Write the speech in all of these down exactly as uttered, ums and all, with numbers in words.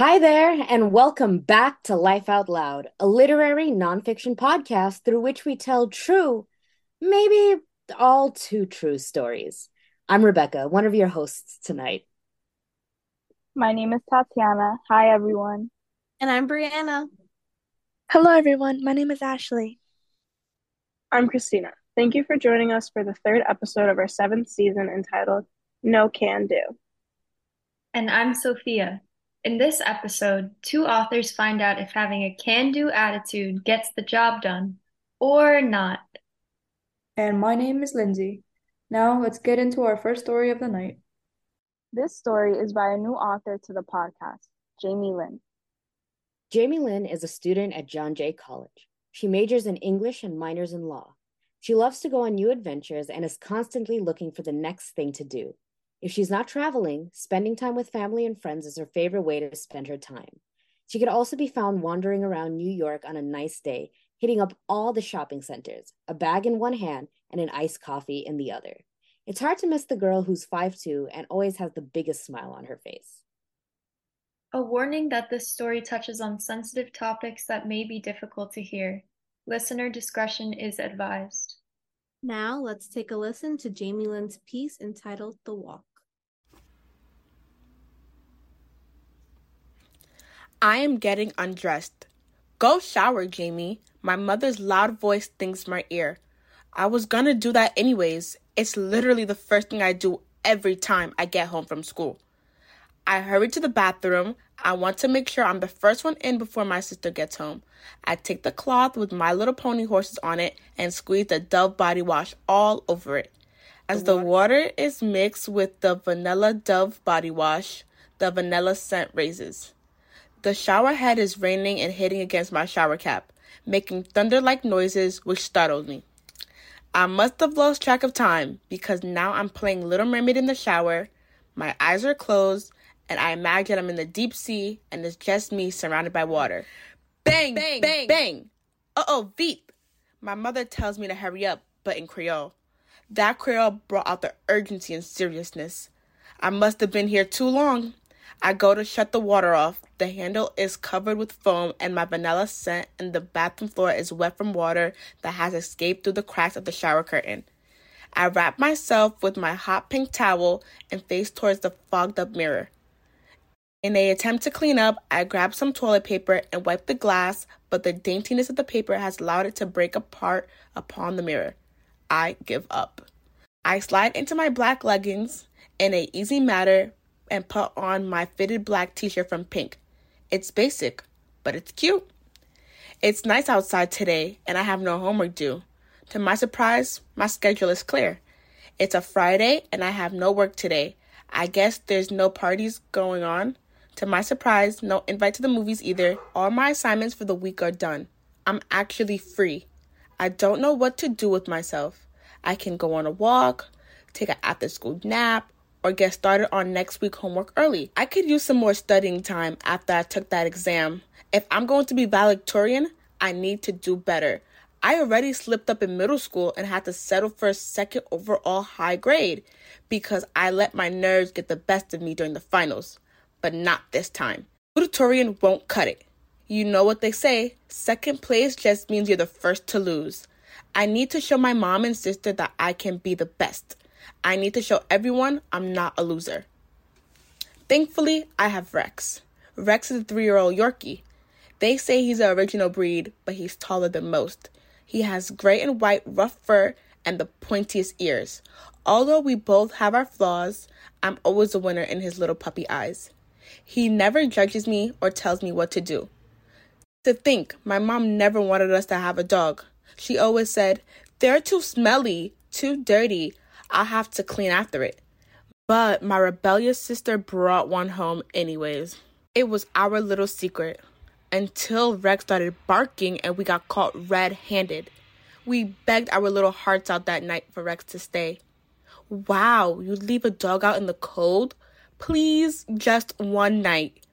Hi there, and welcome back to Life Out Loud, a literary nonfiction podcast through which we tell true, maybe all too true stories. I'm Rebecca, one of your hosts tonight. My name is Tatiana. Hi, everyone. And I'm Brianna. Hello, everyone. My name is Ashley. I'm Christina. Thank you for joining us for the third episode of our seventh season entitled No Can Do. And I'm Sophia. In this episode, two authors find out if having a can-do attitude gets the job done or not. And my name is Lindsay. Now let's get into our first story of the night. This story is by a new author to the podcast, Jamie Lynn. Jamie Lynn is a student at John Jay College. She majors in English and minors in law. She loves to go on new adventures and is constantly looking for the next thing to do. If she's not traveling, spending time with family and friends is her favorite way to spend her time. She could also be found wandering around New York on a nice day, hitting up all the shopping centers, a bag in one hand and an iced coffee in the other. It's hard to miss the girl who's five foot two and always has the biggest smile on her face. A warning that this story touches on sensitive topics that may be difficult to hear. Listener discretion is advised. Now let's take a listen to Jamie Lynn's piece entitled The Walk. I am getting undressed. Go shower, Jamie. My mother's loud voice stings my ear. I was gonna do that anyways. It's literally the first thing I do every time I get home from school. I hurry to the bathroom. I want to make sure I'm the first one in before my sister gets home. I take the cloth with My Little Pony horses on it and squeeze the Dove body wash all over it. As the water is mixed with the vanilla Dove body wash, the vanilla scent raises. The shower head is raining and hitting against my shower cap, making thunder-like noises which startled me. I must have lost track of time because now I'm playing Little Mermaid in the shower, my eyes are closed, and I imagine I'm in the deep sea and it's just me surrounded by water. Bang, bang, bang, bang. Uh-oh, veep. My mother tells me to hurry up, but in Creole. That Creole brought out the urgency and seriousness. I must have been here too long. I go to shut the water off. The handle is covered with foam and my vanilla scent, and the bathroom floor is wet from water that has escaped through the cracks of the shower curtain. I wrap myself with my hot pink towel and face towards the fogged up mirror. In an attempt to clean up, I grab some toilet paper and wipe the glass, but the daintiness of the paper has allowed it to break apart upon the mirror. I give up. I slide into my black leggings in an easy matter and put on my fitted black t-shirt from Pink. It's basic, but it's cute. It's nice outside today, and I have no homework due. To my surprise, my schedule is clear. It's a Friday and I have no work today. I guess there's no parties going on. To my surprise, no invite to the movies either. All my assignments for the week are done. I'm actually free. I don't know what to do with myself. I can go on a walk, take an after-school nap, or get started on next week homework early. I could use some more studying time after I took that exam. If I'm going to be valedictorian, I need to do better. I already slipped up in middle school and had to settle for a second overall high grade because I let my nerves get the best of me during the finals, but not this time. Valedictorian won't cut it. You know what they say, second place just means you're the first to lose. I need to show my mom and sister that I can be the best. I need to show everyone I'm not a loser. Thankfully, I have Rex. Rex is a three-year-old Yorkie. They say he's an original breed, but he's taller than most. He has gray and white rough fur and the pointiest ears. Although we both have our flaws, I'm always a winner in his little puppy eyes. He never judges me or tells me what to do. To think, my mom never wanted us to have a dog. She always said, they're too smelly, too dirty. I'll have to clean after it. but my rebellious sister brought one home anyways. It was our little secret until Rex started barking and we got caught red-handed. We begged our little hearts out that night for Rex to stay. Wow, you leave a dog out in the cold? Please, just one night.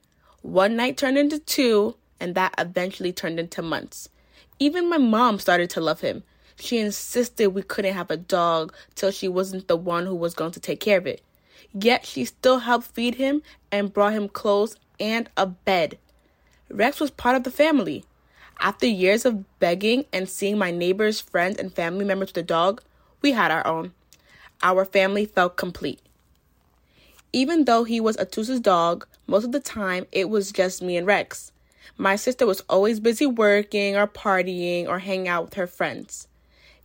One night turned into two, and that eventually turned into months. Even my mom started to love him. She insisted we couldn't have a dog till she wasn't the one who was going to take care of it. Yet she still helped feed him and brought him clothes and a bed. Rex was part of the family. After years of begging and seeing my neighbors, friends, and family members with the dog, we had our own. Our family felt complete. Even though he was Atusa's dog, most of the time it was just me and Rex. My sister was always busy working or partying or hanging out with her friends.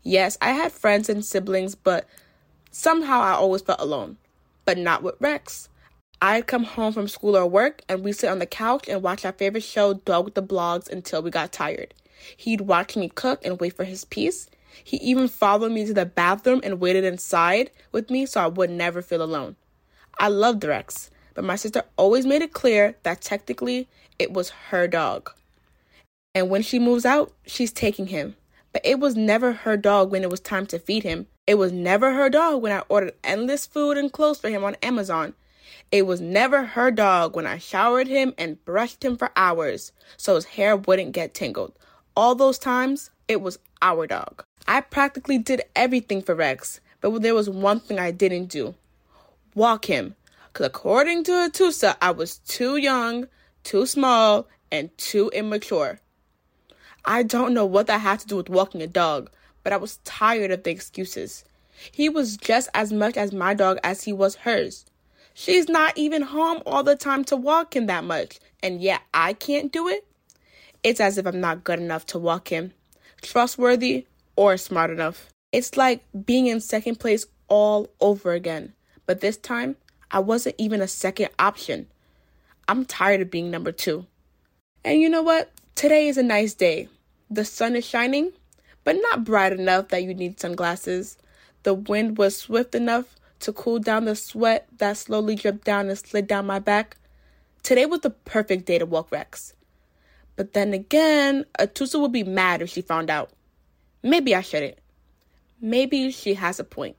Yes, I had friends and siblings, but somehow I always felt alone. But not with Rex. I'd come home from school or work, and we'd sit on the couch and watch our favorite show, Dog with the Blogs, until we got tired. He'd watch me cook and wait for his piece. He even followed me to the bathroom and waited inside with me so I would never feel alone. I loved Rex, but my sister always made it clear that technically it was her dog. And when she moves out, she's taking him. But it was never her dog when it was time to feed him. It was never her dog when I ordered endless food and clothes for him on Amazon. It was never her dog when I showered him and brushed him for hours so his hair wouldn't get tangled. All those times, it was our dog. I practically did everything for Rex, but there was one thing I didn't do. Walk him. Because according to Atusa, I was too young, too small, and too immature. I don't know what that had to do with walking a dog, but I was tired of the excuses. He was just as much as my dog as he was hers. She's not even home all the time to walk him that much, and yet I can't do it? It's as if I'm not good enough to walk him, trustworthy, or smart enough. It's like being in second place all over again. But this time, I wasn't even a second option. I'm tired of being number two. And you know what? Today is a nice day. The sun is shining, but not bright enough that you need sunglasses. The wind was swift enough to cool down the sweat that slowly dripped down and slid down my back. Today was the perfect day to walk Rex. But then again, Atusa would be mad if she found out. Maybe I shouldn't. Maybe she has a point.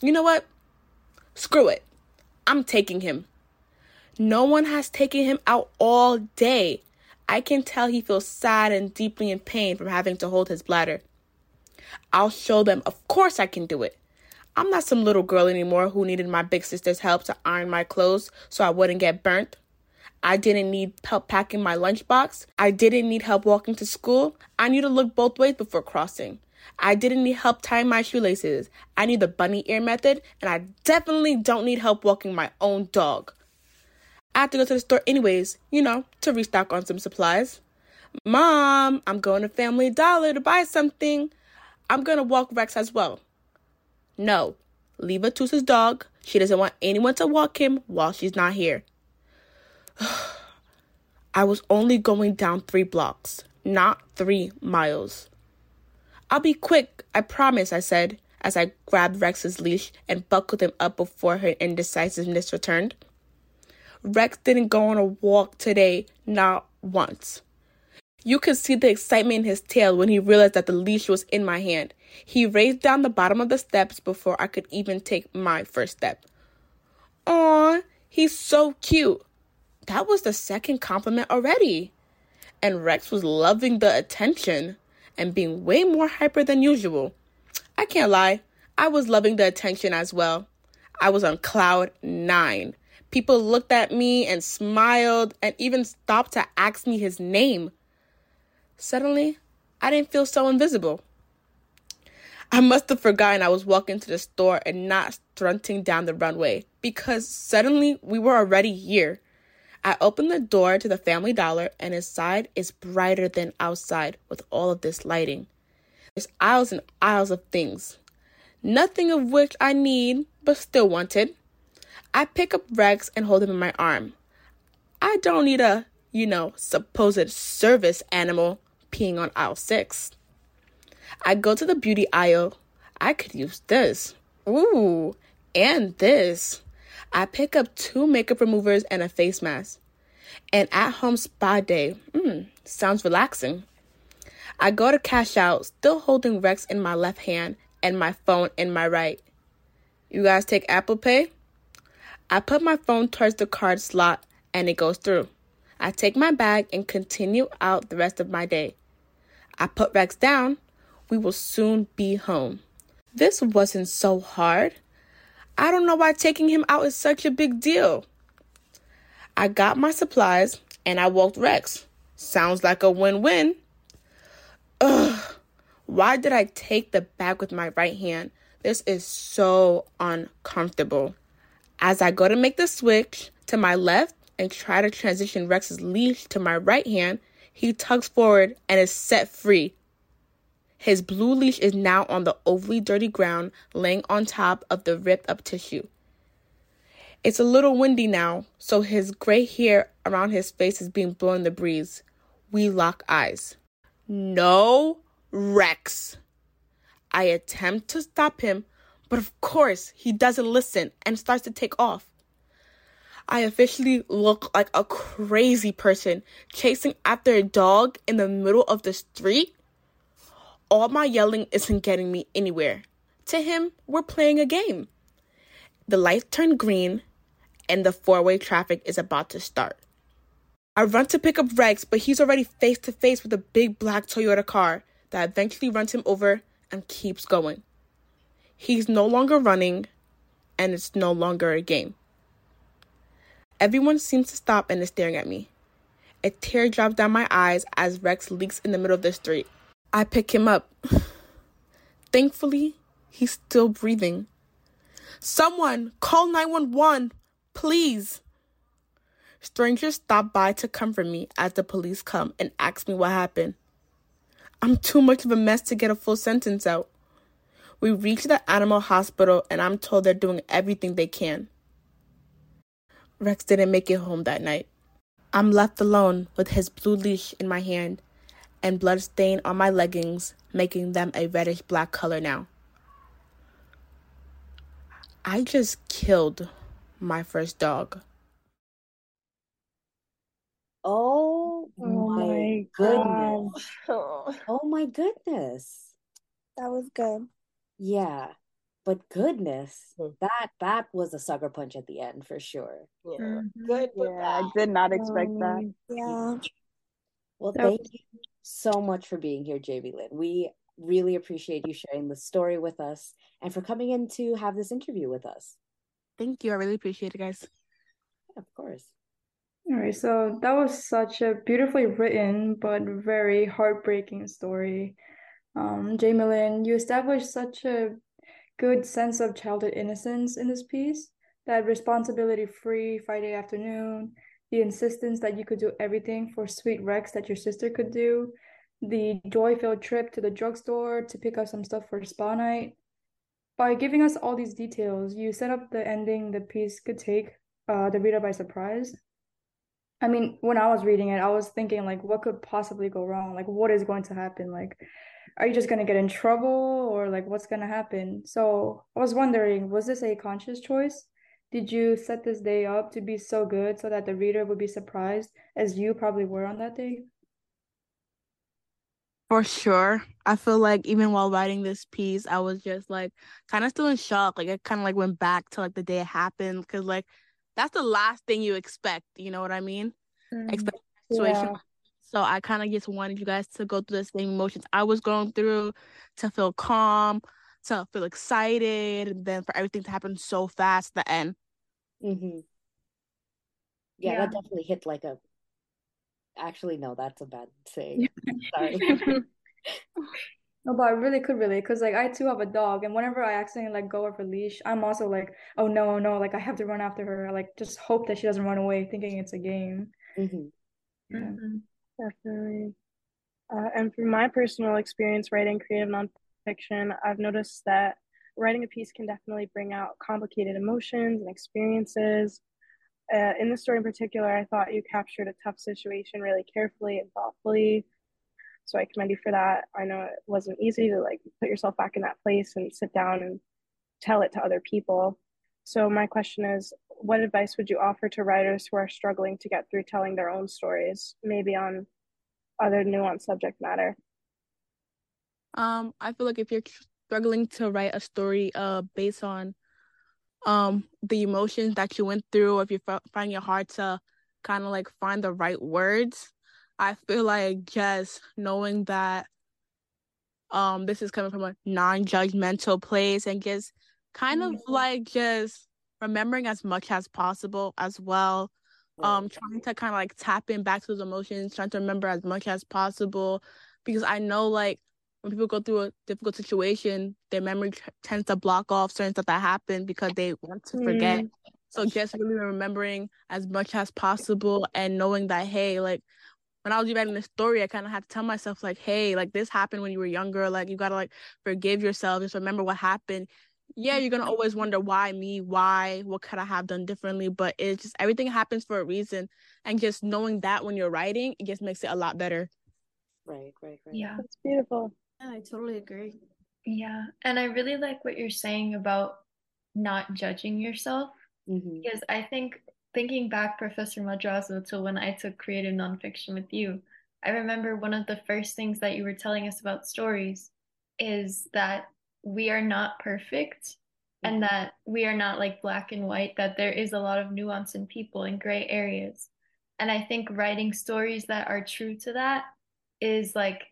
You know what? Screw it. I'm taking him. No one has taken him out all day. I can tell he feels sad and deeply in pain from having to hold his bladder. I'll show them, of course I can do it. I'm not some little girl anymore who needed my big sister's help to iron my clothes so I wouldn't get burnt. I didn't need help packing my lunchbox. I didn't need help walking to school. I knew to look both ways before crossing. I didn't need help tying my shoelaces. I knew the bunny ear method, and I definitely don't need help walking my own dog. I had to go to the store anyways, you know, to restock on some supplies. Mom, I'm going to Family Dollar to buy something. I'm going to walk Rex as well. No, leave Atusa's dog. She doesn't want anyone to walk him while she's not here. I was only going down three blocks, not three miles. I'll be quick, I promise, I said, as I grabbed Rex's leash and buckled him up before her indecisiveness returned. Rex didn't go on a walk today, not once. You could see the excitement in his tail when he realized that the leash was in my hand. He raced down the bottom of the steps before I could even take my first step. Aw, he's so cute. That was the second compliment already. And Rex was loving the attention and being way more hyper than usual. I can't lie, I was loving the attention as well. I was on cloud nine. People looked at me and smiled and even stopped to ask me his name. Suddenly, I didn't feel so invisible. I must have forgotten I was walking to the store and not strutting down the runway, because suddenly we were already here. I open the door to the Family Dollar, and inside is brighter than outside with all of this lighting. There's aisles and aisles of things, nothing of which I need, but still wanted. I pick up Rex and hold him in my arm. I don't need a, you know, supposed service animal peeing on aisle six. I go to the beauty aisle. I could use this. Ooh, and this, I pick up two makeup removers and a face mask. An at-home spa day. Mm, sounds relaxing. I go to cash out, still holding Rex in my left hand and my phone in my right. You guys take Apple Pay? I put my phone towards the card slot and it goes through. I take my bag and continue out the rest of my day. I put Rex down. We will soon be home. This wasn't so hard. I don't know why taking him out is such a big deal. I got my supplies and I walked Rex. Sounds like a win-win. Ugh, why did I take the bag with my right hand? This is so uncomfortable. As I go to make the switch to my left and try to transition Rex's leash to my right hand, he tugs forward and is set free. His blue leash is now on the overly dirty ground, laying on top of the ripped-up tissue. It's a little windy now, so his gray hair around his face is being blown in the breeze. We lock eyes. No, Rex. I attempt to stop him, but of course he doesn't listen and starts to take off. I officially look like a crazy person chasing after a dog in the middle of the street. All my yelling isn't getting me anywhere. To him, we're playing a game. The lights turn green, and the four-way traffic is about to start. I run to pick up Rex, but he's already face-to-face with a big black Toyota car that eventually runs him over and keeps going. He's no longer running, and it's no longer a game. Everyone seems to stop and is staring at me. A tear drops down my eyes as Rex leaks in the middle of the street. I pick him up. Thankfully, he's still breathing. Someone call nine one one, please. Strangers stop by to comfort me as the police come and ask me what happened. I'm too much of a mess to get a full sentence out. We reach the animal hospital and I'm told they're doing everything they can. Rex didn't make it home that night. I'm left alone with his blue leash in my hand and blood stain on my leggings, making them a reddish-black color now. I just killed my first dog. Oh, oh my goodness. Oh. oh my goodness. That was good. Yeah, but goodness, mm-hmm. that that was a sucker punch at the end for sure. Yeah. Mm-hmm. Good. Yeah, I did not expect um, that. Yeah. Well, thank you so much for being here, Jamie Lynn. We really appreciate you sharing the story with us and for coming in to have this interview with us. Thank you. I really appreciate it, guys. Yeah, of course. All right. So that was such a beautifully written but very heartbreaking story. Um, Jamie Lynn, you established such a good sense of childhood innocence in this piece, that responsibility-free Friday afternoon, the insistence that you could do everything for sweet Rex that your sister could do, the joy-filled trip to the drugstore to pick up some stuff for spa night. By giving us all these details, you set up the ending the piece could take uh, the reader by surprise. I mean, when I was reading it, I was thinking, like, what could possibly go wrong? Like, what is going to happen? Like, are you just going to get in trouble? Or, like, what's going to happen? So I was wondering, was this a conscious choice? Did you set this day up to be so good so that the reader would be surprised, as you probably were on that day? For sure. I feel like even while writing this piece, I was just like kind of still in shock. Like I kind of like went back to like the day it happened, because like that's the last thing you expect. You know what I mean? Mm-hmm. Expect the situation. Yeah. So I kind of just wanted you guys to go through the same emotions I was going through, to feel calm, to feel excited, and then for everything to happen so fast at the end. Mm-hmm. Yeah, yeah, that definitely hit like a... Actually, no, that's a bad saying. Sorry. No, but I really could relate, because like I too have a dog, and whenever I accidentally let go of her leash, I'm also like, oh no, no, like I have to run after her. I, like just hope that she doesn't run away, thinking it's a game. Mm-hmm. Yeah. Mm-hmm. Definitely. Uh, and from my personal experience writing creative nonfiction, I've noticed that writing a piece can definitely bring out complicated emotions and experiences. Uh, in this story in particular, I thought you captured a tough situation really carefully and thoughtfully. So I commend you for that. I know it wasn't easy to like put yourself back in that place and sit down and tell it to other people. So my question is, what advice would you offer to writers who are struggling to get through telling their own stories, maybe on other nuanced subject matter? Um, I feel like if you're struggling to write a story uh, based on um, the emotions that you went through, or if you're f- finding it hard to kind of like find the right words, I feel like just knowing that um, this is coming from a non-judgmental place, and just kind of mm-hmm. like just remembering as much as possible as well. Um, trying to kind of like tap in back to those emotions, trying to remember as much as possible, because I know like when people go through a difficult situation, their memory t- tends to block off certain stuff that happened because they want to forget. Mm. So just really remembering as much as possible and knowing that, hey, like when I was writing this story, I kind of had to tell myself like, hey, like this happened when you were younger. Like you got to like forgive yourself. Just remember what happened. Yeah, you're going to always wonder why me, why, what could I have done differently? But it's just everything happens for a reason. And just knowing that when you're writing, it just makes it a lot better. Right, right, right. Yeah, it's beautiful. Yeah, I totally agree. Yeah. And I really like what you're saying about not judging yourself. Mm-hmm. Because I think thinking back, Professor Madrazo, to when I took creative nonfiction with you, I remember one of the first things that you were telling us about stories is that we are not perfect, and that we are not like black and white, that there is a lot of nuance in people and gray areas. And I think writing stories that are true to that is like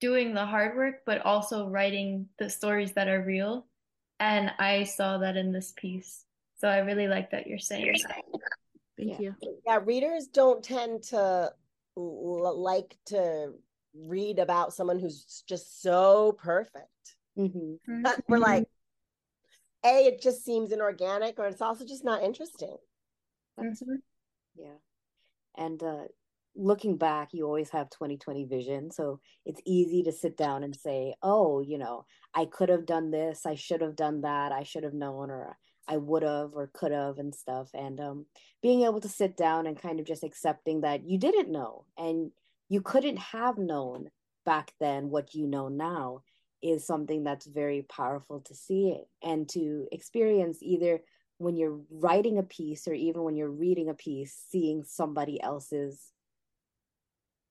doing the hard work, but also writing the stories that are real. And I saw that in this piece. So I really like that you're saying that. Thank you. Yeah, readers don't tend to l- like to read about someone who's just so perfect. Mm-hmm. But we're like, A, it just seems inorganic, or it's also just not interesting. Mm-hmm. Yeah. And uh, looking back, you always have twenty twenty vision. So it's easy to sit down and say, oh, you know, I could have done this. I should have done that. I should have known, or I would have, or could have, and stuff. And um, being able to sit down and kind of just accepting that you didn't know, and you couldn't have known back then what you know now, is something that's very powerful to see and to experience, either when you're writing a piece or even when you're reading a piece, seeing somebody else's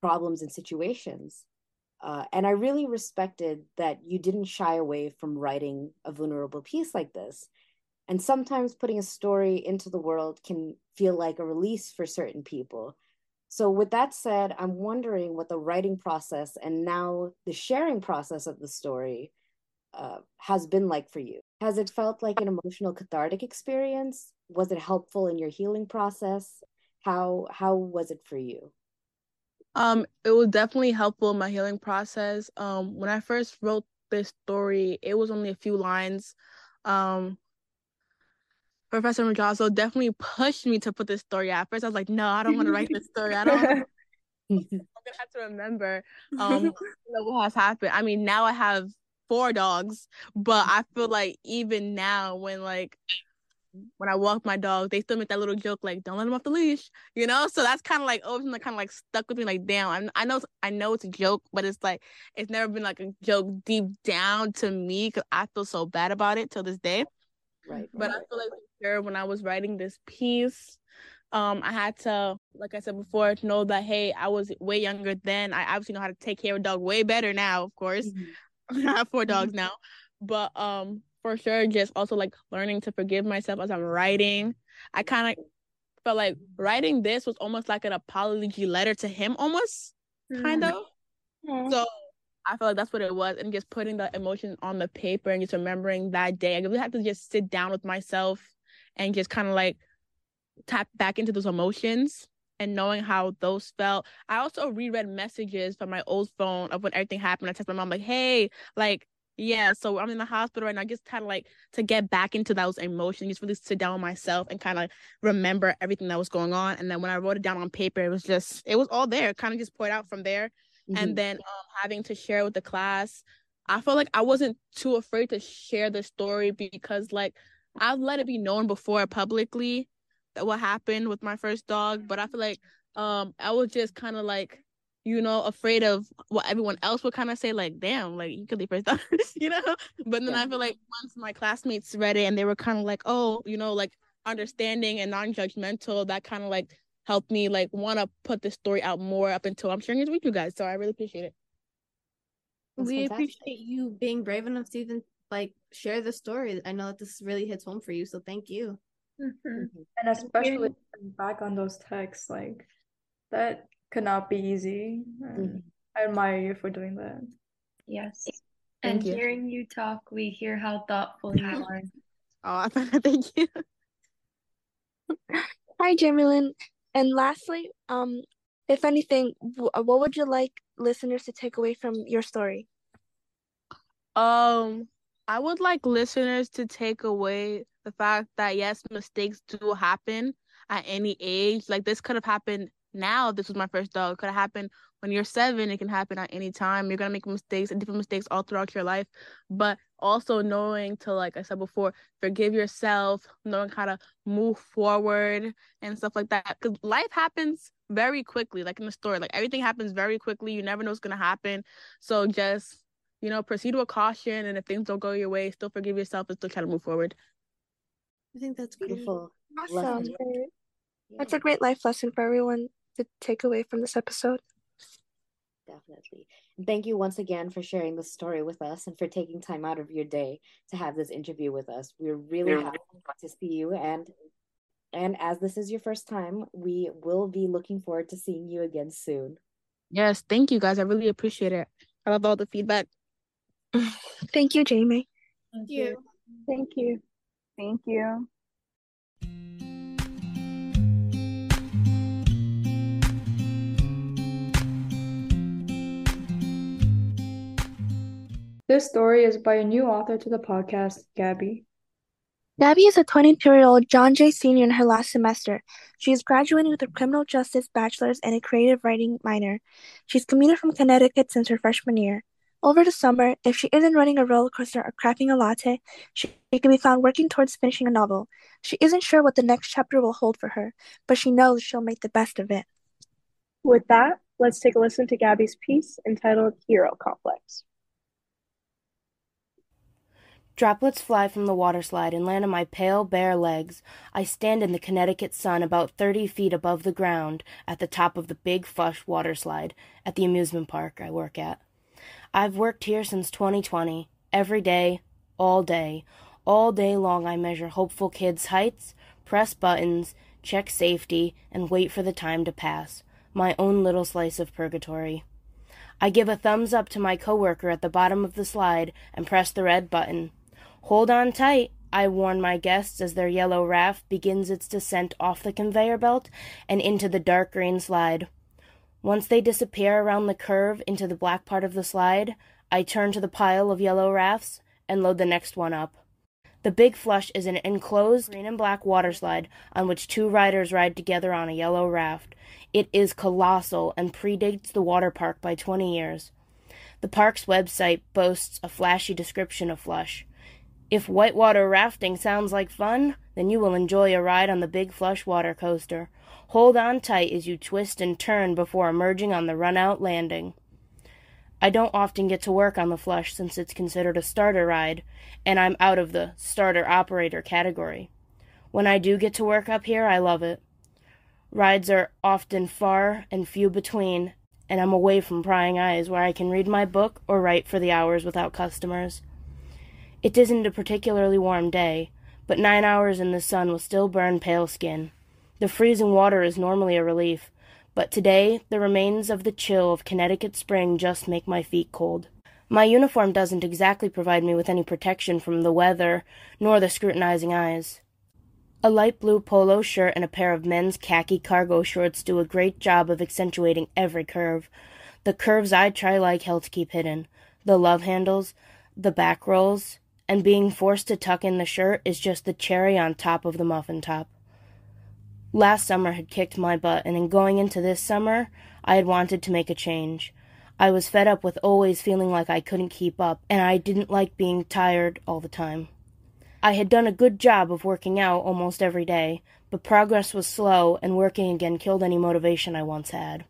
problems and situations. Uh, and I really respected that you didn't shy away from writing a vulnerable piece like this. And sometimes putting a story into the world can feel like a release for certain people. So with that said, I'm wondering what the writing process and now the sharing process of the story uh, has been like for you. Has it felt like an emotional cathartic experience? Was it helpful in your healing process? How how was it for you? Um, it was definitely helpful in my healing process. Um, when I first wrote this story, it was only a few lines. Um Professor Madrazo definitely pushed me to put this story out. At first, I was like, no, I don't want to write this story. I don't want to. I'm going to have to remember um, what has happened. I mean, now I have four dogs, but I feel like even now when, like, when I walk my dog, they still make that little joke, like, don't let them off the leash, you know? So that's kind of like, always kind of like stuck with me, like, damn, I'm, I know I know it's a joke, but it's like, it's never been like a joke deep down to me, because I feel so bad about it till this day. Right, but right. I feel like sure when I was writing this piece, um, I had to, like I said before, know that, hey, I was way younger then. I obviously know how to take care of a dog way better now, of course. Mm-hmm. I have four dogs now. But um, for sure, just also, like, learning to forgive myself as I'm writing. I kind of felt like writing this was almost like an apology letter to him almost, kind of. Mm-hmm. So I feel like that's what it was, and just putting the emotion on the paper and just remembering that day. I really had to just sit down with myself and just kind of like tap back into those emotions and knowing how those felt. I also reread messages from my old phone of when everything happened. I text my mom like, hey, like, yeah, so I'm in the hospital right now. Just kind of like to get back into those emotions, just really sit down with myself and kind of remember everything that was going on. And then when I wrote it down on paper, it was just, it was all there. Kind of just poured out from there. Mm-hmm. And then um, having to share with the class, I felt like I wasn't too afraid to share the story because, like, I've let it be known before publicly that what happened with my first dog. But I feel like um, I was just kind of like you know, afraid of what everyone else would kind of say, like, damn, like, you could be first, you know? But then yeah. I feel like once my classmates read it and they were kind of like, oh, you know, like, understanding and non-judgmental, that kind of, like, helped me, like, want to put this story out more up until I'm sharing it with you guys. So I really appreciate it. That's we fantastic. Appreciate you being brave enough to even, like, share the story. I know that this really hits home for you, so thank you. Mm-hmm. And especially with back on those texts, like, that could not be easy. Mm-hmm. I admire you for doing that. Yes. Thank and you. Hearing you talk, we hear how thoughtful you are. Oh, thank you. Hi, Jamie Lynn. And lastly, um, if anything, what would you like listeners to take away from your story? Um, I would like listeners to take away the fact that, yes, mistakes do happen at any age. Like, this could have happened now. This was my first dog. It could have happened when you're seven. It can happen at any time. You're going to make mistakes and different mistakes all throughout your life. But also knowing to, like I said before, forgive yourself, knowing how to move forward and stuff like that. Because life happens very quickly, like in the story. Like, everything happens very quickly. You never know what's going to happen. So just, you know, proceed with caution. And if things don't go your way, still forgive yourself and still try to move forward. I think that's beautiful. Awesome. Yeah. That's a great life lesson for everyone to take away from this episode. Definitely. And thank you once again for sharing the story with us and for taking time out of your day to have this interview with us. We're really yeah. happy to see you. And and as this is your first time, we will be looking forward to seeing you again soon. Yes. Thank you, guys. I really appreciate it. I love all the feedback. Thank you, Jamie. Thank you. Thank you. Thank you. This story is by a new author to the podcast, Gabby. Gabby is a twenty-two-year-old John Jay senior in her last semester. She is graduating with a criminal justice bachelor's and a creative writing minor. She's commuted from Connecticut since her freshman year. Over the summer, if she isn't running a roller coaster or crafting a latte, she can be found working towards finishing a novel. She isn't sure what the next chapter will hold for her, but she knows she'll make the best of it. With that, let's take a listen to Gabby's piece entitled Hero Complex. Droplets fly from the waterslide and land on my pale, bare legs. I stand in the Connecticut sun about thirty feet above the ground at the top of the Big Flush waterslide at the amusement park I work at. I've worked here since twenty twenty. Every day, all day, all day long I measure hopeful kids' heights, press buttons, check safety, and wait for the time to pass. My own little slice of purgatory. I give a thumbs up to my coworker at the bottom of the slide and press the red button. Hold on tight, I warn my guests as their yellow raft begins its descent off the conveyor belt and into the dark green slide. Once they disappear around the curve into the black part of the slide, I turn to the pile of yellow rafts and load the next one up. The Big Flush is an enclosed green and black waterslide on which two riders ride together on a yellow raft. It is colossal and predates the water park by twenty years. The park's website boasts a flashy description of Flush. If whitewater rafting sounds like fun, then you will enjoy a ride on the Big Flush water coaster. Hold on tight as you twist and turn before emerging on the run-out landing. I don't often get to work on the Flush since it's considered a starter ride, and I'm out of the starter operator category. When I do get to work up here, I love it. Rides are often far and few between, and I'm away from prying eyes where I can read my book or write for the hours without customers. It isn't a particularly warm day, but nine hours in the sun will still burn pale skin. The freezing water is normally a relief, but today, the remains of the chill of Connecticut spring just make my feet cold. My uniform doesn't exactly provide me with any protection from the weather, nor the scrutinizing eyes. A light blue polo shirt and a pair of men's khaki cargo shorts do a great job of accentuating every curve. The curves I try like hell to keep hidden, the love handles, the back rolls, and being forced to tuck in the shirt is just the cherry on top of the muffin top. Last summer had kicked my butt, and in going into this summer, I had wanted to make a change. I was fed up with always feeling like I couldn't keep up, and I didn't like being tired all the time. I had done a good job of working out almost every day, but progress was slow, and working again killed any motivation I once had.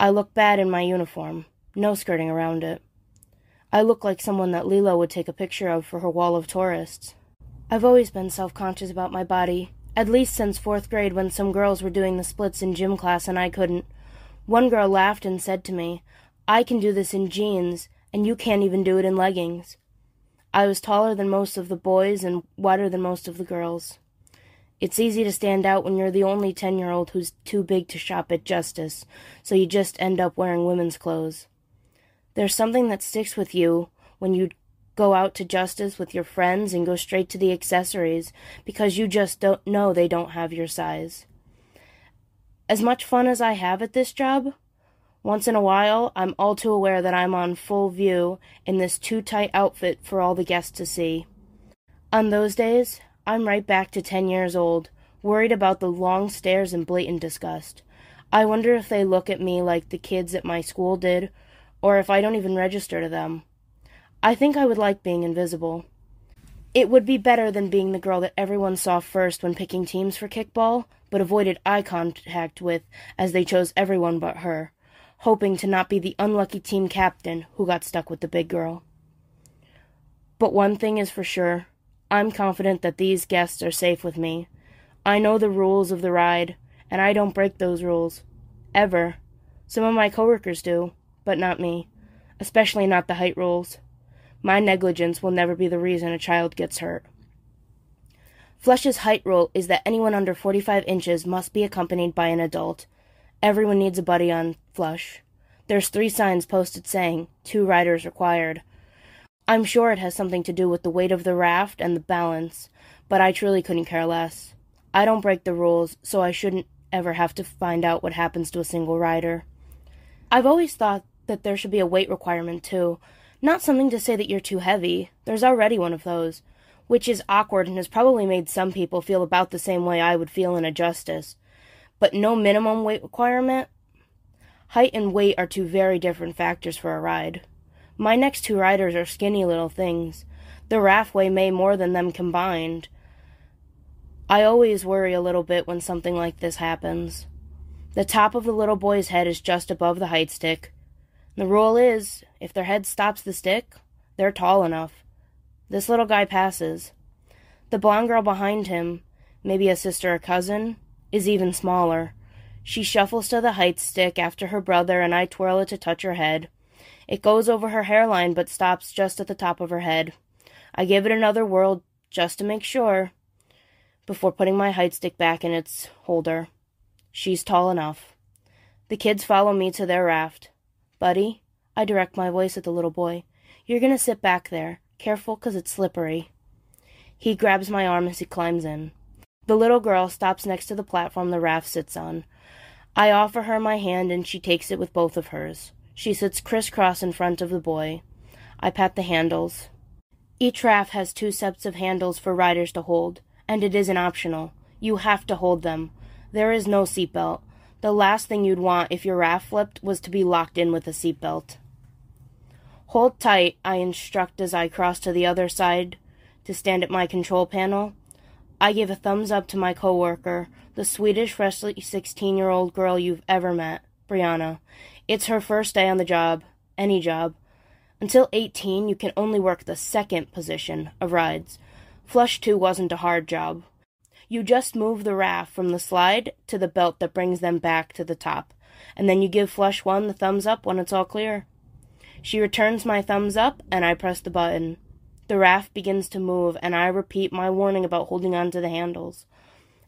I look bad in my uniform, no skirting around it. I look like someone that Lilo would take a picture of for her wall of tourists. I've always been self-conscious about my body, at least since fourth grade when some girls were doing the splits in gym class and I couldn't. One girl laughed and said to me, "I can do this in jeans, and you can't even do it in leggings." I was taller than most of the boys and wider than most of the girls. It's easy to stand out when you're the only ten-year-old who's too big to shop at Justice, so you just end up wearing women's clothes. There's something that sticks with you when you go out to Justice with your friends and go straight to the accessories because you just don't know they don't have your size. As much fun as I have at this job, once in a while I'm all too aware that I'm on full view in this too-tight outfit for all the guests to see. On those days, I'm right back to ten years old, worried about the long stares and blatant disgust. I wonder if they look at me like the kids at my school did, or if I don't even register to them. I think I would like being invisible. It would be better than being the girl that everyone saw first when picking teams for kickball, but avoided eye contact with as they chose everyone but her, hoping to not be the unlucky team captain who got stuck with the big girl. But one thing is for sure. I'm confident that these guests are safe with me. I know the rules of the ride, and I don't break those rules. Ever. Some of my coworkers do, but not me. Especially not the height rules. My negligence will never be the reason a child gets hurt. Flush's height rule is that anyone under forty-five inches must be accompanied by an adult. Everyone needs a buddy on Flush. There's three signs posted saying, two riders required. I'm sure it has something to do with the weight of the raft and the balance, but I truly couldn't care less. I don't break the rules, so I shouldn't ever have to find out what happens to a single rider. I've always thought that there should be a weight requirement, too. Not something to say that you're too heavy. There's already one of those, which is awkward and has probably made some people feel about the same way I would feel in a Justice. But no minimum weight requirement? Height and weight are two very different factors for a ride. My next two riders are skinny little things. The raft weigh may more than them combined. I always worry a little bit when something like this happens. The top of the little boy's head is just above the height stick. The rule is, if their head stops the stick, they're tall enough. This little guy passes. The blonde girl behind him, maybe a sister or cousin, is even smaller. She shuffles to the height stick after her brother, and I twirl it to touch her head. It goes over her hairline, but stops just at the top of her head. I give it another whirl just to make sure, before putting my height stick back in its holder. She's tall enough. The kids follow me to their raft. "Buddy," I direct my voice at the little boy, "you're gonna sit back there. Careful, 'cause it's slippery." He grabs my arm as he climbs in. The little girl stops next to the platform the raft sits on. I offer her my hand, and she takes it with both of hers. She sits crisscross in front of the boy. I pat the handles. Each raft has two sets of handles for riders to hold, and it isn't optional. You have to hold them. There is no seatbelt. The last thing you'd want if your raft flipped was to be locked in with a seatbelt. "Hold tight," I instruct as I cross to the other side to stand at my control panel. I give a thumbs up to my coworker, the sweetest, freshly sixteen-year-old girl you've ever met, Brianna. It's her first day on the job, any job. Until eighteen, you can only work the second position of rides. Flush two wasn't a hard job. You just move the raft from the slide to the belt that brings them back to the top, and then you give Flush one the thumbs up when it's all clear. She returns my thumbs up, and I press the button. The raft begins to move, and I repeat my warning about holding on to the handles.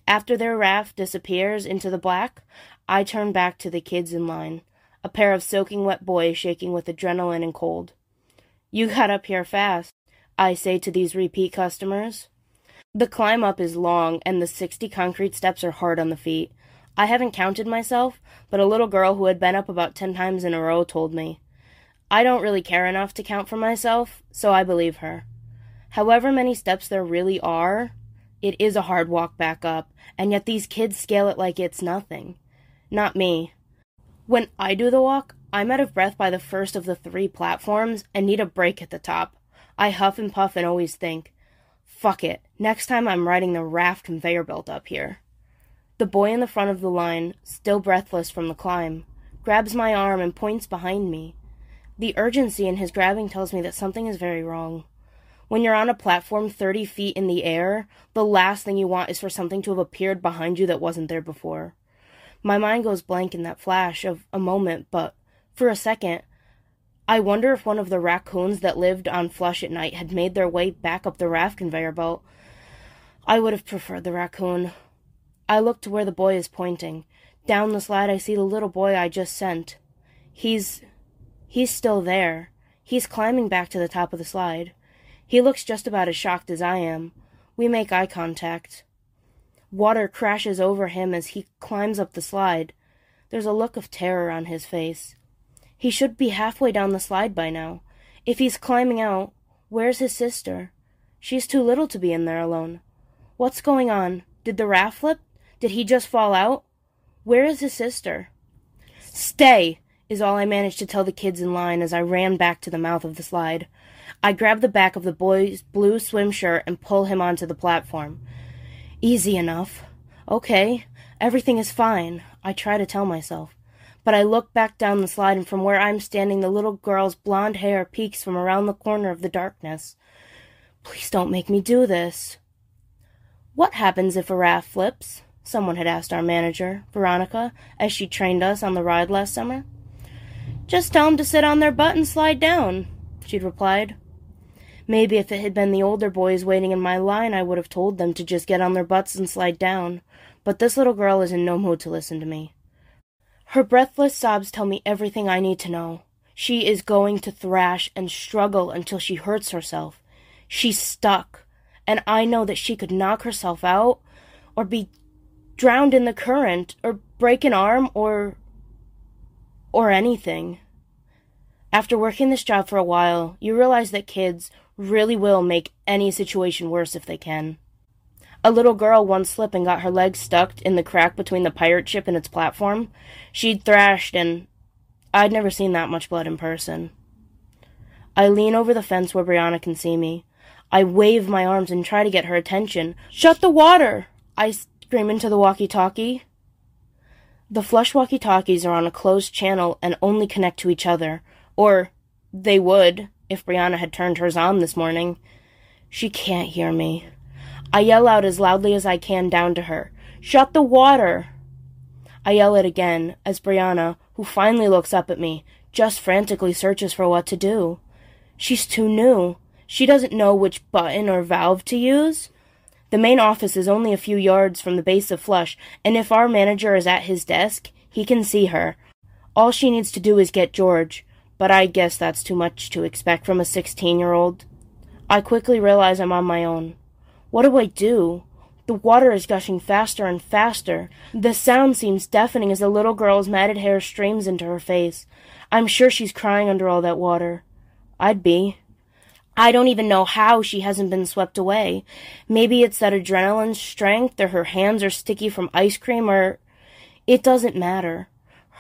After their raft disappears into the black, I turn back to the kids in line, a pair of soaking wet boys shaking with adrenaline and cold. "You got up here fast," I say to these repeat customers. The climb up is long, and the sixty concrete steps are hard on the feet. I haven't counted myself, but a little girl who had been up about ten times in a row told me. I don't really care enough to count for myself, so I believe her. However many steps there really are, it is a hard walk back up, and yet these kids scale it like it's nothing. Not me. When I do the walk, I'm out of breath by the first of the three platforms and need a break at the top. I huff and puff and always think, "Fuck it, next time I'm riding the raft conveyor belt up here." The boy in the front of the line, still breathless from the climb, grabs my arm and points behind me. The urgency in his grabbing tells me that something is very wrong. When you're on a platform thirty feet in the air, the last thing you want is for something to have appeared behind you that wasn't there before. My mind goes blank in that flash of a moment, but for a second, I wonder if one of the raccoons that lived on Flush at night had made their way back up the raft conveyor belt. I would have preferred the raccoon. I look to where the boy is pointing. Down the slide, I see the little boy I just sent. He's... he's still there. He's climbing back to the top of the slide. He looks just about as shocked as I am. We make eye contact. Water crashes over him as he climbs up the slide. There's a look of terror on his face. He should be halfway down the slide by now. If he's climbing out, where's his sister? She's too little to be in there alone. What's going on? Did the raft flip? Did he just fall out? Where is his sister? Stay! Is all I managed to tell the kids in line as I ran back to the mouth of the slide. I grab the back of the boy's blue swim shirt and pull him onto the platform. Easy enough. Okay, everything is fine, I try to tell myself. But I look back down the slide, and from where I'm standing, the little girl's blonde hair peeks from around the corner of the darkness. Please don't make me do this. What happens if a raft flips? Someone had asked our manager, Veronica, as she trained us on the ride last summer. Just tell them to sit on their butt and slide down, she'd replied. Maybe if it had been the older boys waiting in my line, I would have told them to just get on their butts and slide down. But this little girl is in no mood to listen to me. Her breathless sobs tell me everything I need to know. She is going to thrash and struggle until she hurts herself. She's stuck, and I know that she could knock herself out, or be drowned in the current, or break an arm, or... or anything. After working this job for a while, you realize that kids really will make any situation worse if they can. A little girl once slipped and got her leg stuck in the crack between the pirate ship and its platform. She'd thrashed, and I'd never seen that much blood in person. I lean over the fence where Brianna can see me. I wave my arms and try to get her attention. Shut the water! I scream into the walkie-talkie. The Flush walkie-talkies are on a closed channel and only connect to each other, or they would if Brianna had turned hers on this morning. She can't hear me. I yell out as loudly as I can down to her, "Shut the water!" I yell it again, as Brianna, who finally looks up at me, just frantically searches for what to do. She's too new. She doesn't know which button or valve to use. The main office is only a few yards from the base of Flush, and if our manager is at his desk, he can see her. All she needs to do is get George, but I guess that's too much to expect from a sixteen-year-old. I quickly realize I'm on my own. What do I do? The water is gushing faster and faster. The sound seems deafening as the little girl's matted hair streams into her face. I'm sure she's crying under all that water. I'd be. I don't even know how she hasn't been swept away. Maybe it's that adrenaline strength, or her hands are sticky from ice cream, or... It doesn't matter.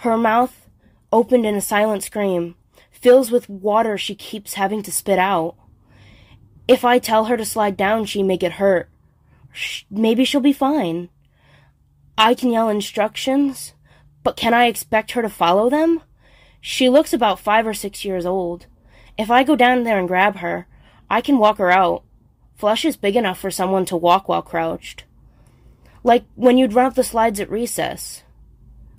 Her mouth, opened in a silent scream, fills with water she keeps having to spit out. If I tell her to slide down, she may get hurt. Sh- maybe she'll be fine. I can yell instructions, but can I expect her to follow them? She looks about five or six years old. If I go down there and grab her, I can walk her out. Flush is big enough for someone to walk while crouched. Like when you'd run up the slides at recess.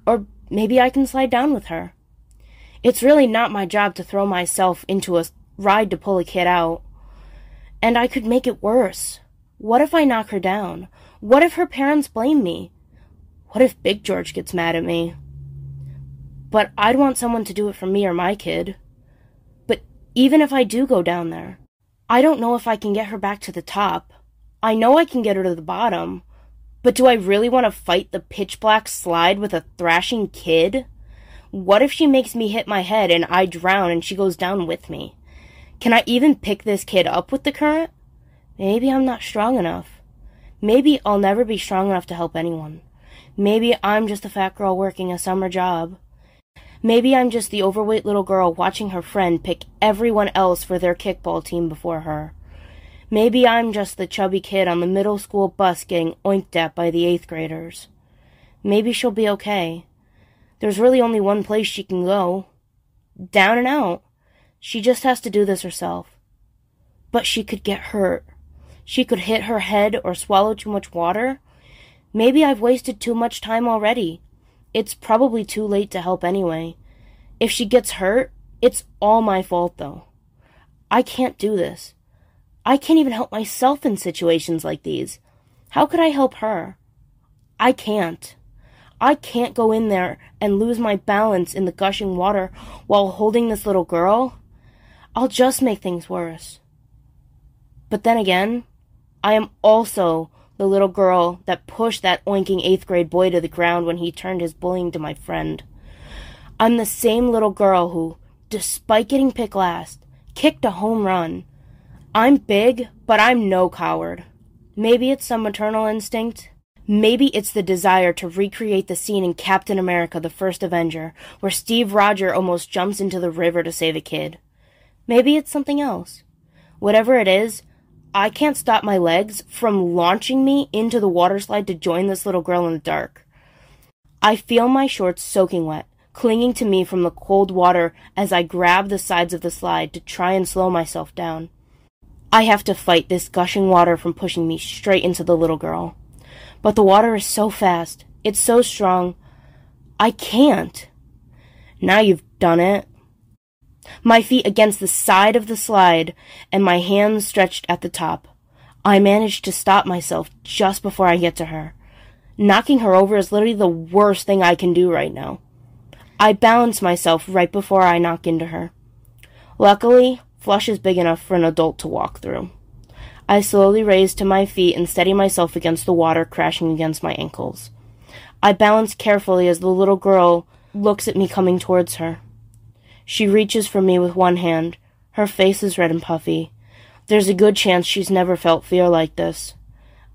Or maybe I can slide down with her. It's really not my job to throw myself into a ride to pull a kid out. And I could make it worse. What if I knock her down? What if her parents blame me? What if Big George gets mad at me? But I'd want someone to do it for me or my kid. But even if I do go down there, I don't know if I can get her back to the top. I know I can get her to the bottom. But do I really want to fight the pitch-black slide with a thrashing kid? What if she makes me hit my head and I drown and she goes down with me? Can I even pick this kid up with the current? Maybe I'm not strong enough. Maybe I'll never be strong enough to help anyone. Maybe I'm just a fat girl working a summer job. Maybe I'm just the overweight little girl watching her friend pick everyone else for their kickball team before her. Maybe I'm just the chubby kid on the middle school bus getting oinked at by the eighth graders. Maybe she'll be okay. There's really only one place she can go. Down and out. She just has to do this herself. But she could get hurt. She could hit her head or swallow too much water. Maybe I've wasted too much time already. It's probably too late to help anyway. If she gets hurt, it's all my fault, though. I can't do this. I can't even help myself in situations like these. How could I help her? I can't. I can't go in there and lose my balance in the gushing water while holding this little girl. I'll just make things worse. But then again, I am also the little girl that pushed that oinking eighth grade boy to the ground when he turned his bullying to my friend. I'm the same little girl who, despite getting picked last, kicked a home run. I'm big, but I'm no coward. Maybe it's some maternal instinct. Maybe it's the desire to recreate the scene in Captain America: The First Avenger, where Steve Rogers almost jumps into the river to save a kid. Maybe it's something else. Whatever it is, I can't stop my legs from launching me into the water slide to join this little girl in the dark. I feel my shorts soaking wet, clinging to me from the cold water as I grab the sides of the slide to try and slow myself down. I have to fight this gushing water from pushing me straight into the little girl. But the water is so fast, it's so strong, I can't. Now you've done it. My feet against the side of the slide and my hands stretched at the top. I manage to stop myself just before I get to her. Knocking her over is literally the worst thing I can do right now. I balance myself right before I knock into her. Luckily, Flush is big enough for an adult to walk through. I slowly raise to my feet and steady myself against the water crashing against my ankles. I balance carefully as the little girl looks at me coming towards her. She reaches for me with one hand. Her face is red and puffy. There's a good chance she's never felt fear like this.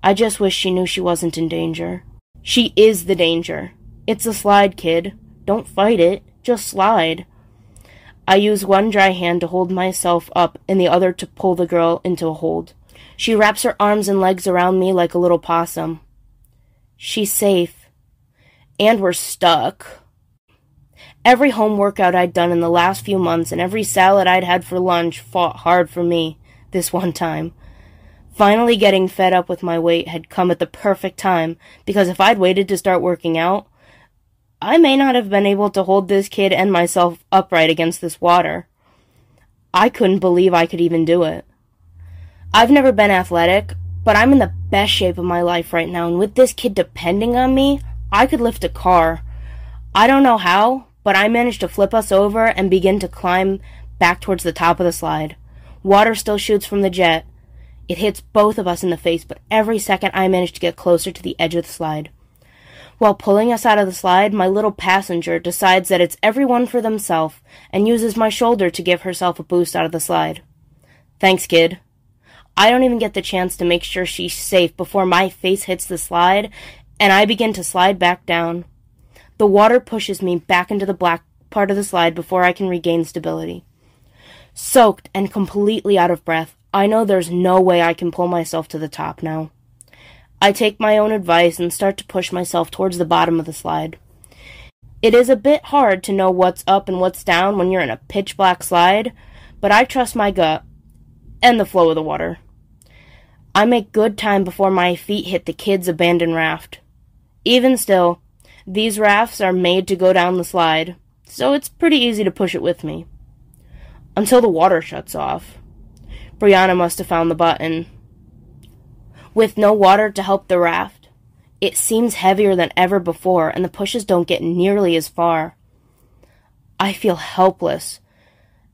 I just wish she knew she wasn't in danger. She is the danger. It's a slide, kid. Don't fight it. Just slide. I use one dry hand to hold myself up and the other to pull the girl into a hold. She wraps her arms and legs around me like a little possum. She's safe. And we're stuck. Every home workout I'd done in the last few months and every salad I'd had for lunch fought hard for me this one time. Finally getting fed up with my weight had come at the perfect time, because if I'd waited to start working out, I may not have been able to hold this kid and myself upright against this water. I couldn't believe I could even do it. I've never been athletic, but I'm in the best shape of my life right now, and with this kid depending on me, I could lift a car. I don't know how, but I managed to flip us over and begin to climb back towards the top of the slide. Water still shoots from the jet. It hits both of us in the face, but every second I manage to get closer to the edge of the slide. While pulling us out of the slide, my little passenger decides that it's everyone for themselves and uses my shoulder to give herself a boost out of the slide. Thanks, kid. I don't even get the chance to make sure she's safe before my face hits the slide, and I begin to slide back down. The water pushes me back into the black part of the slide before I can regain stability. Soaked and completely out of breath, I know there's no way I can pull myself to the top now. I take my own advice and start to push myself towards the bottom of the slide. It is a bit hard to know what's up and what's down when you're in a pitch-black slide, but I trust my gut and the flow of the water. I make good time before my feet hit the kid's abandoned raft. Even still, these rafts are made to go down the slide, so it's pretty easy to push it with me. Until the water shuts off. Brianna must have found the button. With no water to help the raft, it seems heavier than ever before, and the pushes don't get nearly as far. I feel helpless.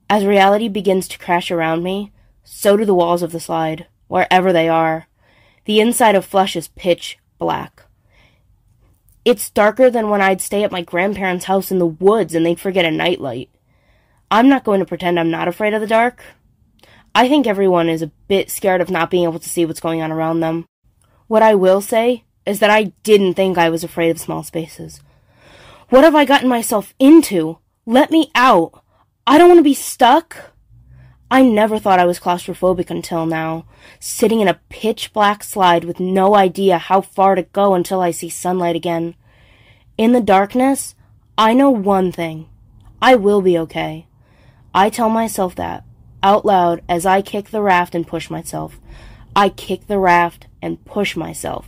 As reality begins to crash around me, so do the walls of the slide. Wherever they are, the inside of Flush is pitch black. It's darker than when I'd stay at my grandparents' house in the woods and they'd forget a nightlight. I'm not going to pretend I'm not afraid of the dark. I think everyone is a bit scared of not being able to see what's going on around them. What I will say is that I didn't think I was afraid of small spaces. What have I gotten myself into? Let me out. I don't want to be stuck. I never thought I was claustrophobic until now, sitting in a pitch-black slide with no idea how far to go until I see sunlight again. In the darkness, I know one thing. I will be okay. I tell myself that, out loud, as I kick the raft and push myself. I kick the raft and push myself.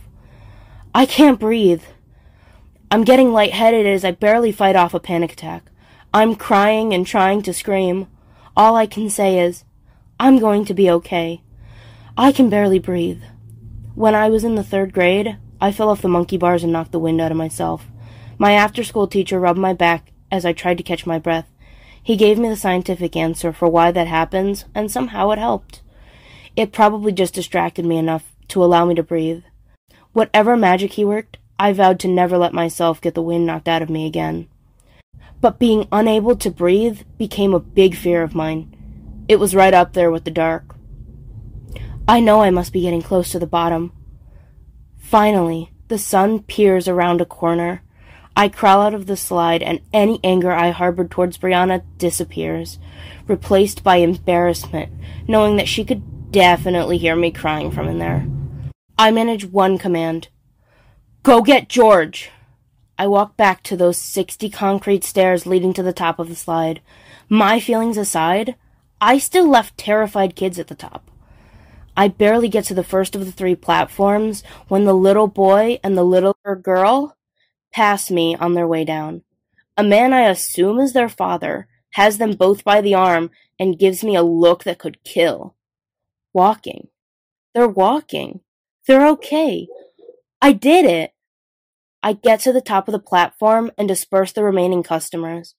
I can't breathe. I'm getting lightheaded as I barely fight off a panic attack. I'm crying and trying to scream. All I can say is, I'm going to be okay. I can barely breathe. When I was in the third grade, I fell off the monkey bars and knocked the wind out of myself. My after-school teacher rubbed my back as I tried to catch my breath. He gave me the scientific answer for why that happens, and somehow it helped. It probably just distracted me enough to allow me to breathe. Whatever magic he worked, I vowed to never let myself get the wind knocked out of me again. But being unable to breathe became a big fear of mine. It was right up there with the dark. I know I must be getting close to the bottom. Finally, the sun peers around a corner. I crawl out of the slide, and any anger I harbored towards Brianna disappears, replaced by embarrassment, knowing that she could definitely hear me crying from in there. I manage one command. Go get George! I walk back to those sixty concrete stairs leading to the top of the slide. My feelings aside, I still left terrified kids at the top. I barely get to the first of the three platforms when the little boy and the little girl pass me on their way down. A man I assume is their father has them both by the arm and gives me a look that could kill. Walking. They're walking. They're okay. I did it. I get to the top of the platform and disperse the remaining customers.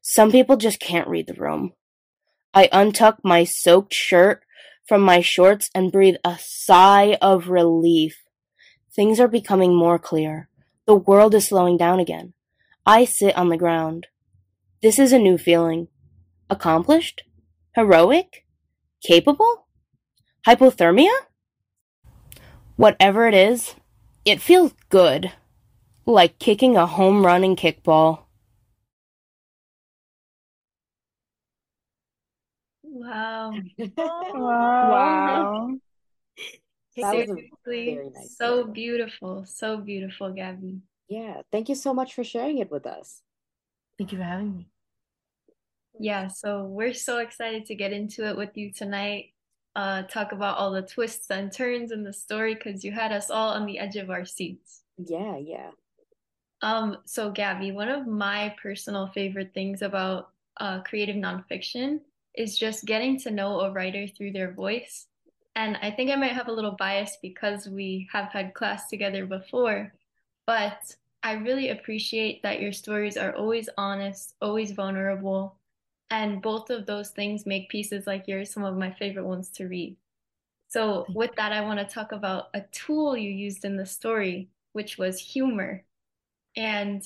Some people just can't read the room. I untuck my soaked shirt from my shorts and breathe a sigh of relief. Things are becoming more clear. The world is slowing down again. I sit on the ground. This is a new feeling. Accomplished? Heroic? Capable? Hypothermia? Whatever it is, it feels good. Like kicking a home run in kickball. Wow. Wow. Wow. Seriously, nice so video. beautiful, so beautiful, Gabby. Yeah, thank you so much for sharing it with us. Thank you for having me. Yeah, so we're so excited to get into it with you tonight. Uh, talk about all the twists and turns in the story because you had us all on the edge of our seats. Yeah, yeah. Um. So, Gabby, one of my personal favorite things about uh, creative nonfiction is just getting to know a writer through their voice. And I think I might have a little bias because we have had class together before, but I really appreciate that your stories are always honest, always vulnerable, and both of those things make pieces like yours some of my favorite ones to read. So with that, I want to talk about a tool you used in the story, which was humor, and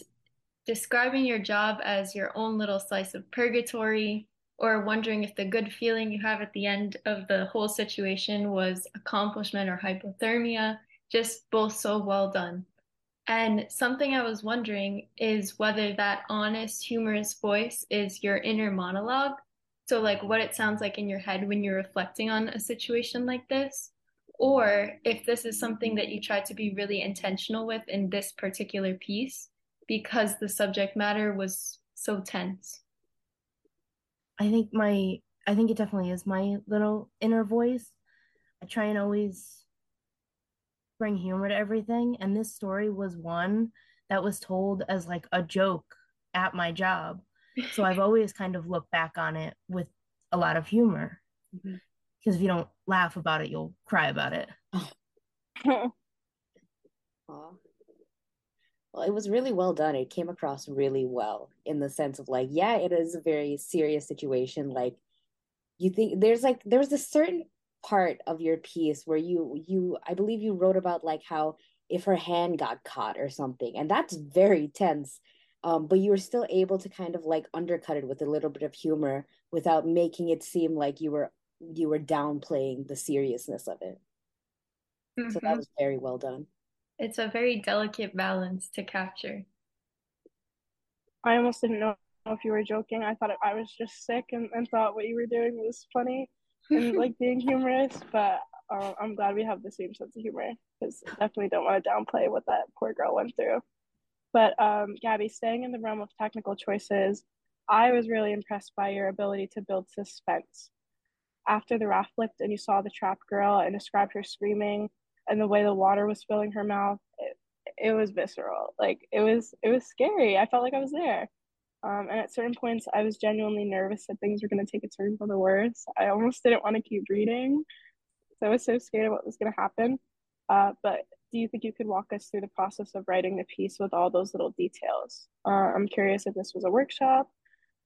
describing your job as your own little slice of purgatory, or wondering if the good feeling you have at the end of the whole situation was accomplishment or hypothermia, just both so well done. And something I was wondering is whether that honest, humorous voice is your inner monologue, so like what it sounds like in your head when you're reflecting on a situation like this, or if this is something that you try to be really intentional with in this particular piece, because the subject matter was so tense. I think my, I think it definitely is my little inner voice. I try and always bring humor to everything. And this story was one that was told as like a joke at my job. So I've always kind of looked back on it with a lot of humor. Because mm-hmm. if you don't laugh about it, you'll cry about it. Oh. Well, it was really well done. It came across really well in the sense of like, yeah, it is a very serious situation. Like you think there's like, there's a certain part of your piece where you, you, I believe you wrote about like how if her hand got caught or something, and that's very tense, um, but you were still able to kind of like undercut it with a little bit of humor without making it seem like you were, you were downplaying the seriousness of it. Mm-hmm. So that was very well done. It's a very delicate balance to capture. I almost didn't know if you were joking. I thought it, I was just sick and, and thought what you were doing was funny and like being humorous, but uh, I'm glad we have the same sense of humor because I definitely don't want to downplay what that poor girl went through. But um, Gabby, staying in the realm of technical choices, I was really impressed by your ability to build suspense. After the raft flipped and you saw the trapped girl and described her screaming and the way the water was filling her mouth, it, it was visceral. Like, it was it was scary. I felt like I was there. Um, and at certain points, I was genuinely nervous that things were going to take a turn for the worse. I almost didn't want to keep reading. So I was so scared of what was going to happen. Uh, but do you think you could walk us through the process of writing the piece with all those little details? Uh, I'm curious if this was a workshop,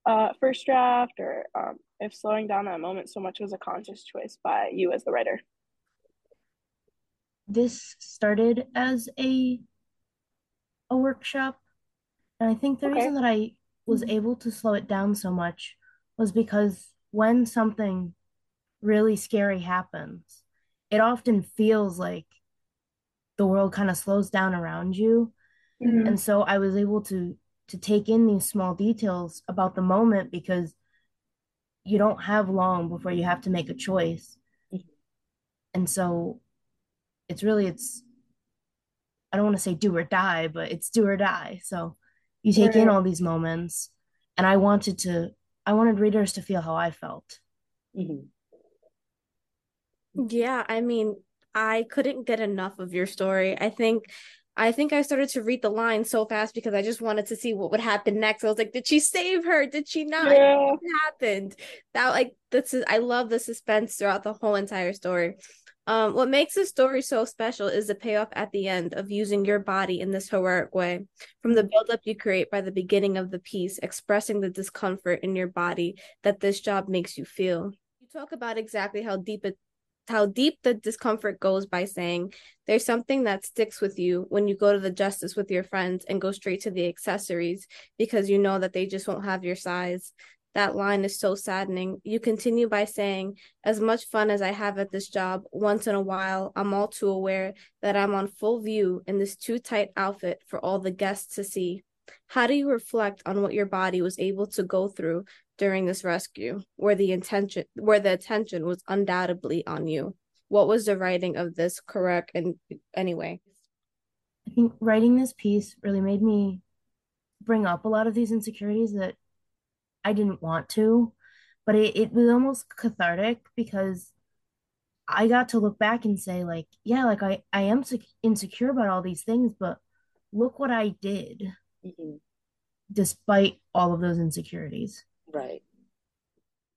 uh, first draft, or um, if slowing down that moment so much was a conscious choice by you as the writer. This started as a a workshop. And I think the okay. reason that I was able to slow it down so much was because when something really scary happens, it often feels like the world kind of slows down around you. Mm-hmm. And so I was able to to take in these small details about the moment, because you don't have long before you have to make a choice. Mm-hmm. And so it's really, it's, I don't want to say do or die, but it's do or die. So you take right. in all these moments, and I wanted to, I wanted readers to feel how I felt. Mm-hmm. Yeah, I mean, I couldn't get enough of your story. I think, I think I started to read the line so fast because I just wanted to see what would happen next. I was like, did she save her? Did she not? Yeah. What happened? That, like, this is, I love the suspense throughout the whole entire story. Um, what makes this story so special is the payoff at the end of using your body in this heroic way. From the buildup you create by the beginning of the piece, expressing the discomfort in your body that this job makes you feel. You talk about exactly how deep it, how deep the discomfort goes by saying, there's something that sticks with you when you go to the Justice with your friends and go straight to the accessories because you know that they just won't have your size. That line is so saddening. You continue by saying, as much fun as I have at this job, once in a while, I'm all too aware that I'm on full view in this too tight outfit for all the guests to see. How do you reflect on what your body was able to go through during this rescue, where the intention, where the attention was undoubtedly on you? What was the writing of this correct in any way? I think writing this piece really made me bring up a lot of these insecurities that I didn't want to, but it, it was almost cathartic because I got to look back and say, like, yeah, like I, I am sec- insecure about all these things, but look what I did mm-hmm. despite all of those insecurities. Right.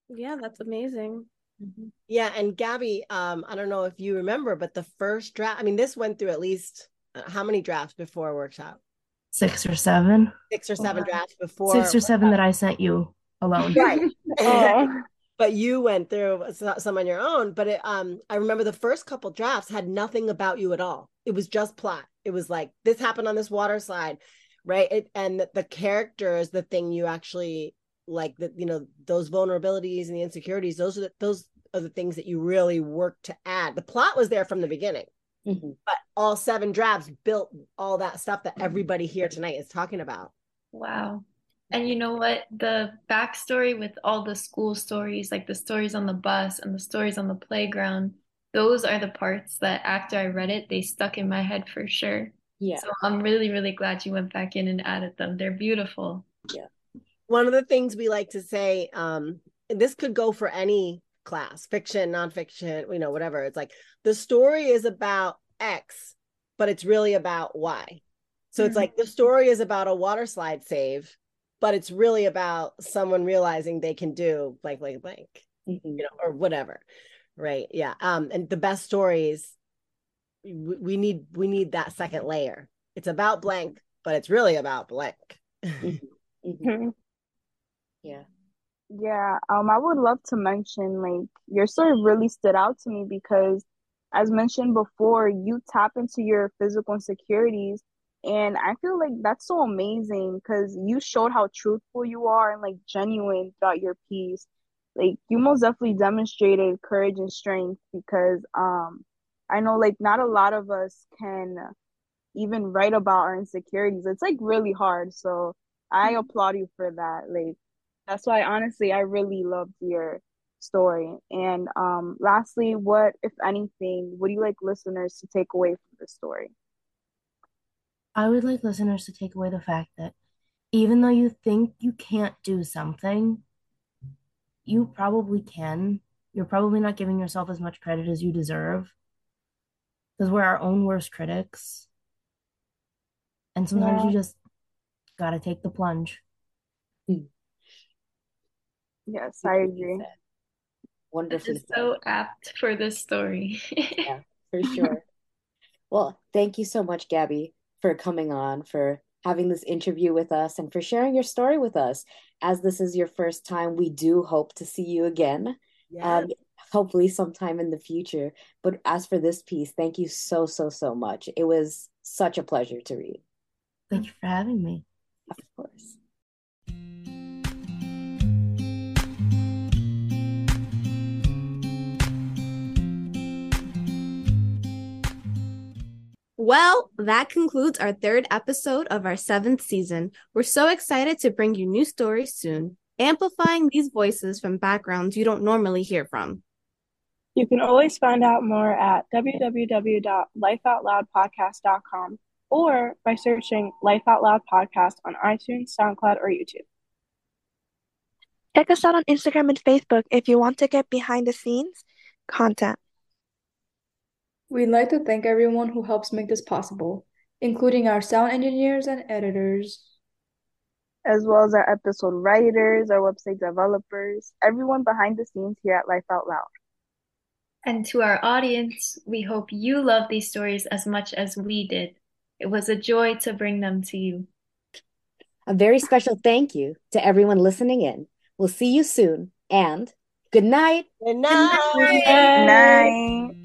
Yeah, that's amazing. Mm-hmm. Yeah. And Gabby, um, I don't know if you remember, but the first draft, I mean, this went through at least uh, how many drafts before a workshop? Six or seven. Six or seven oh, drafts before. Six or seven that I sent you alone. Right. Oh. But you went through some on your own. But it, um, I remember the first couple drafts had nothing about you at all. It was just plot. It was like, this happened on this water slide, right? It, and the, the character is the thing you actually, like, the, you know, those vulnerabilities and the insecurities, those are the, those are the things that you really work to add. The plot was there from the beginning. Mm-hmm. But all seven drafts built all that stuff that everybody here tonight is talking about. Wow. And you know what? The backstory with all the school stories, like the stories on the bus and the stories on the playground, those are the parts that after I read it, they stuck in my head for sure. Yeah. So I'm really, really glad you went back in and added them. They're beautiful. Yeah. One of the things we like to say, um, and this could go for any class, fiction, nonfiction, you know, whatever. It's like the story is about X, but it's really about Y. So mm-hmm. it's like the story is about a water slide save, but it's really about someone realizing they can do blank, blank, blank, mm-hmm. you know, or whatever. Right. Yeah. Um, and the best stories, we, we need, we need that second layer. It's about blank, but it's really about blank. Mm-hmm. Mm-hmm. Yeah. Yeah, um, I would love to mention, like, your story really stood out to me because, as mentioned before, you tap into your physical insecurities, and I feel like that's so amazing because you showed how truthful you are and, like, genuine throughout your piece. Like, you most definitely demonstrated courage and strength because um, I know, like, not a lot of us can even write about our insecurities. It's, like, really hard, so I applaud you for that, like. That's why, honestly, I really loved your story. And um, lastly, what, if anything, would you like listeners to take away from this story? I would like listeners to take away the fact that even though you think you can't do something, you probably can. You're probably not giving yourself as much credit as you deserve, because we're our own worst critics. And sometimes yeah. you just gotta take the plunge. Yes, I agree. Wonderful. This is so apt for this story. Yeah, for sure. Well, thank you so much, Gabby, for coming on, for having this interview with us, and for sharing your story with us. As this is your first time, we do hope to see you again. Yes. Um, hopefully sometime in the future. But as for this piece, thank you so, so, so much. It was such a pleasure to read. Thank you for having me. Of course. Well, that concludes our third episode of our seventh season. We're so excited to bring you new stories soon, amplifying these voices from backgrounds you don't normally hear from. You can always find out more at w w w dot life out loud podcast dot com or by searching Life Out Loud Podcast on iTunes, SoundCloud, or YouTube. Check us out on Instagram and Facebook if you want to get behind-the-scenes content. We'd like to thank everyone who helps make this possible, including our sound engineers and editors, as well as our episode writers, our website developers, everyone behind the scenes here at Life Out Loud. And to our audience, we hope you love these stories as much as we did. It was a joy to bring them to you. A very special thank you to everyone listening in. We'll see you soon, and good night. Good night. Good night. Good night.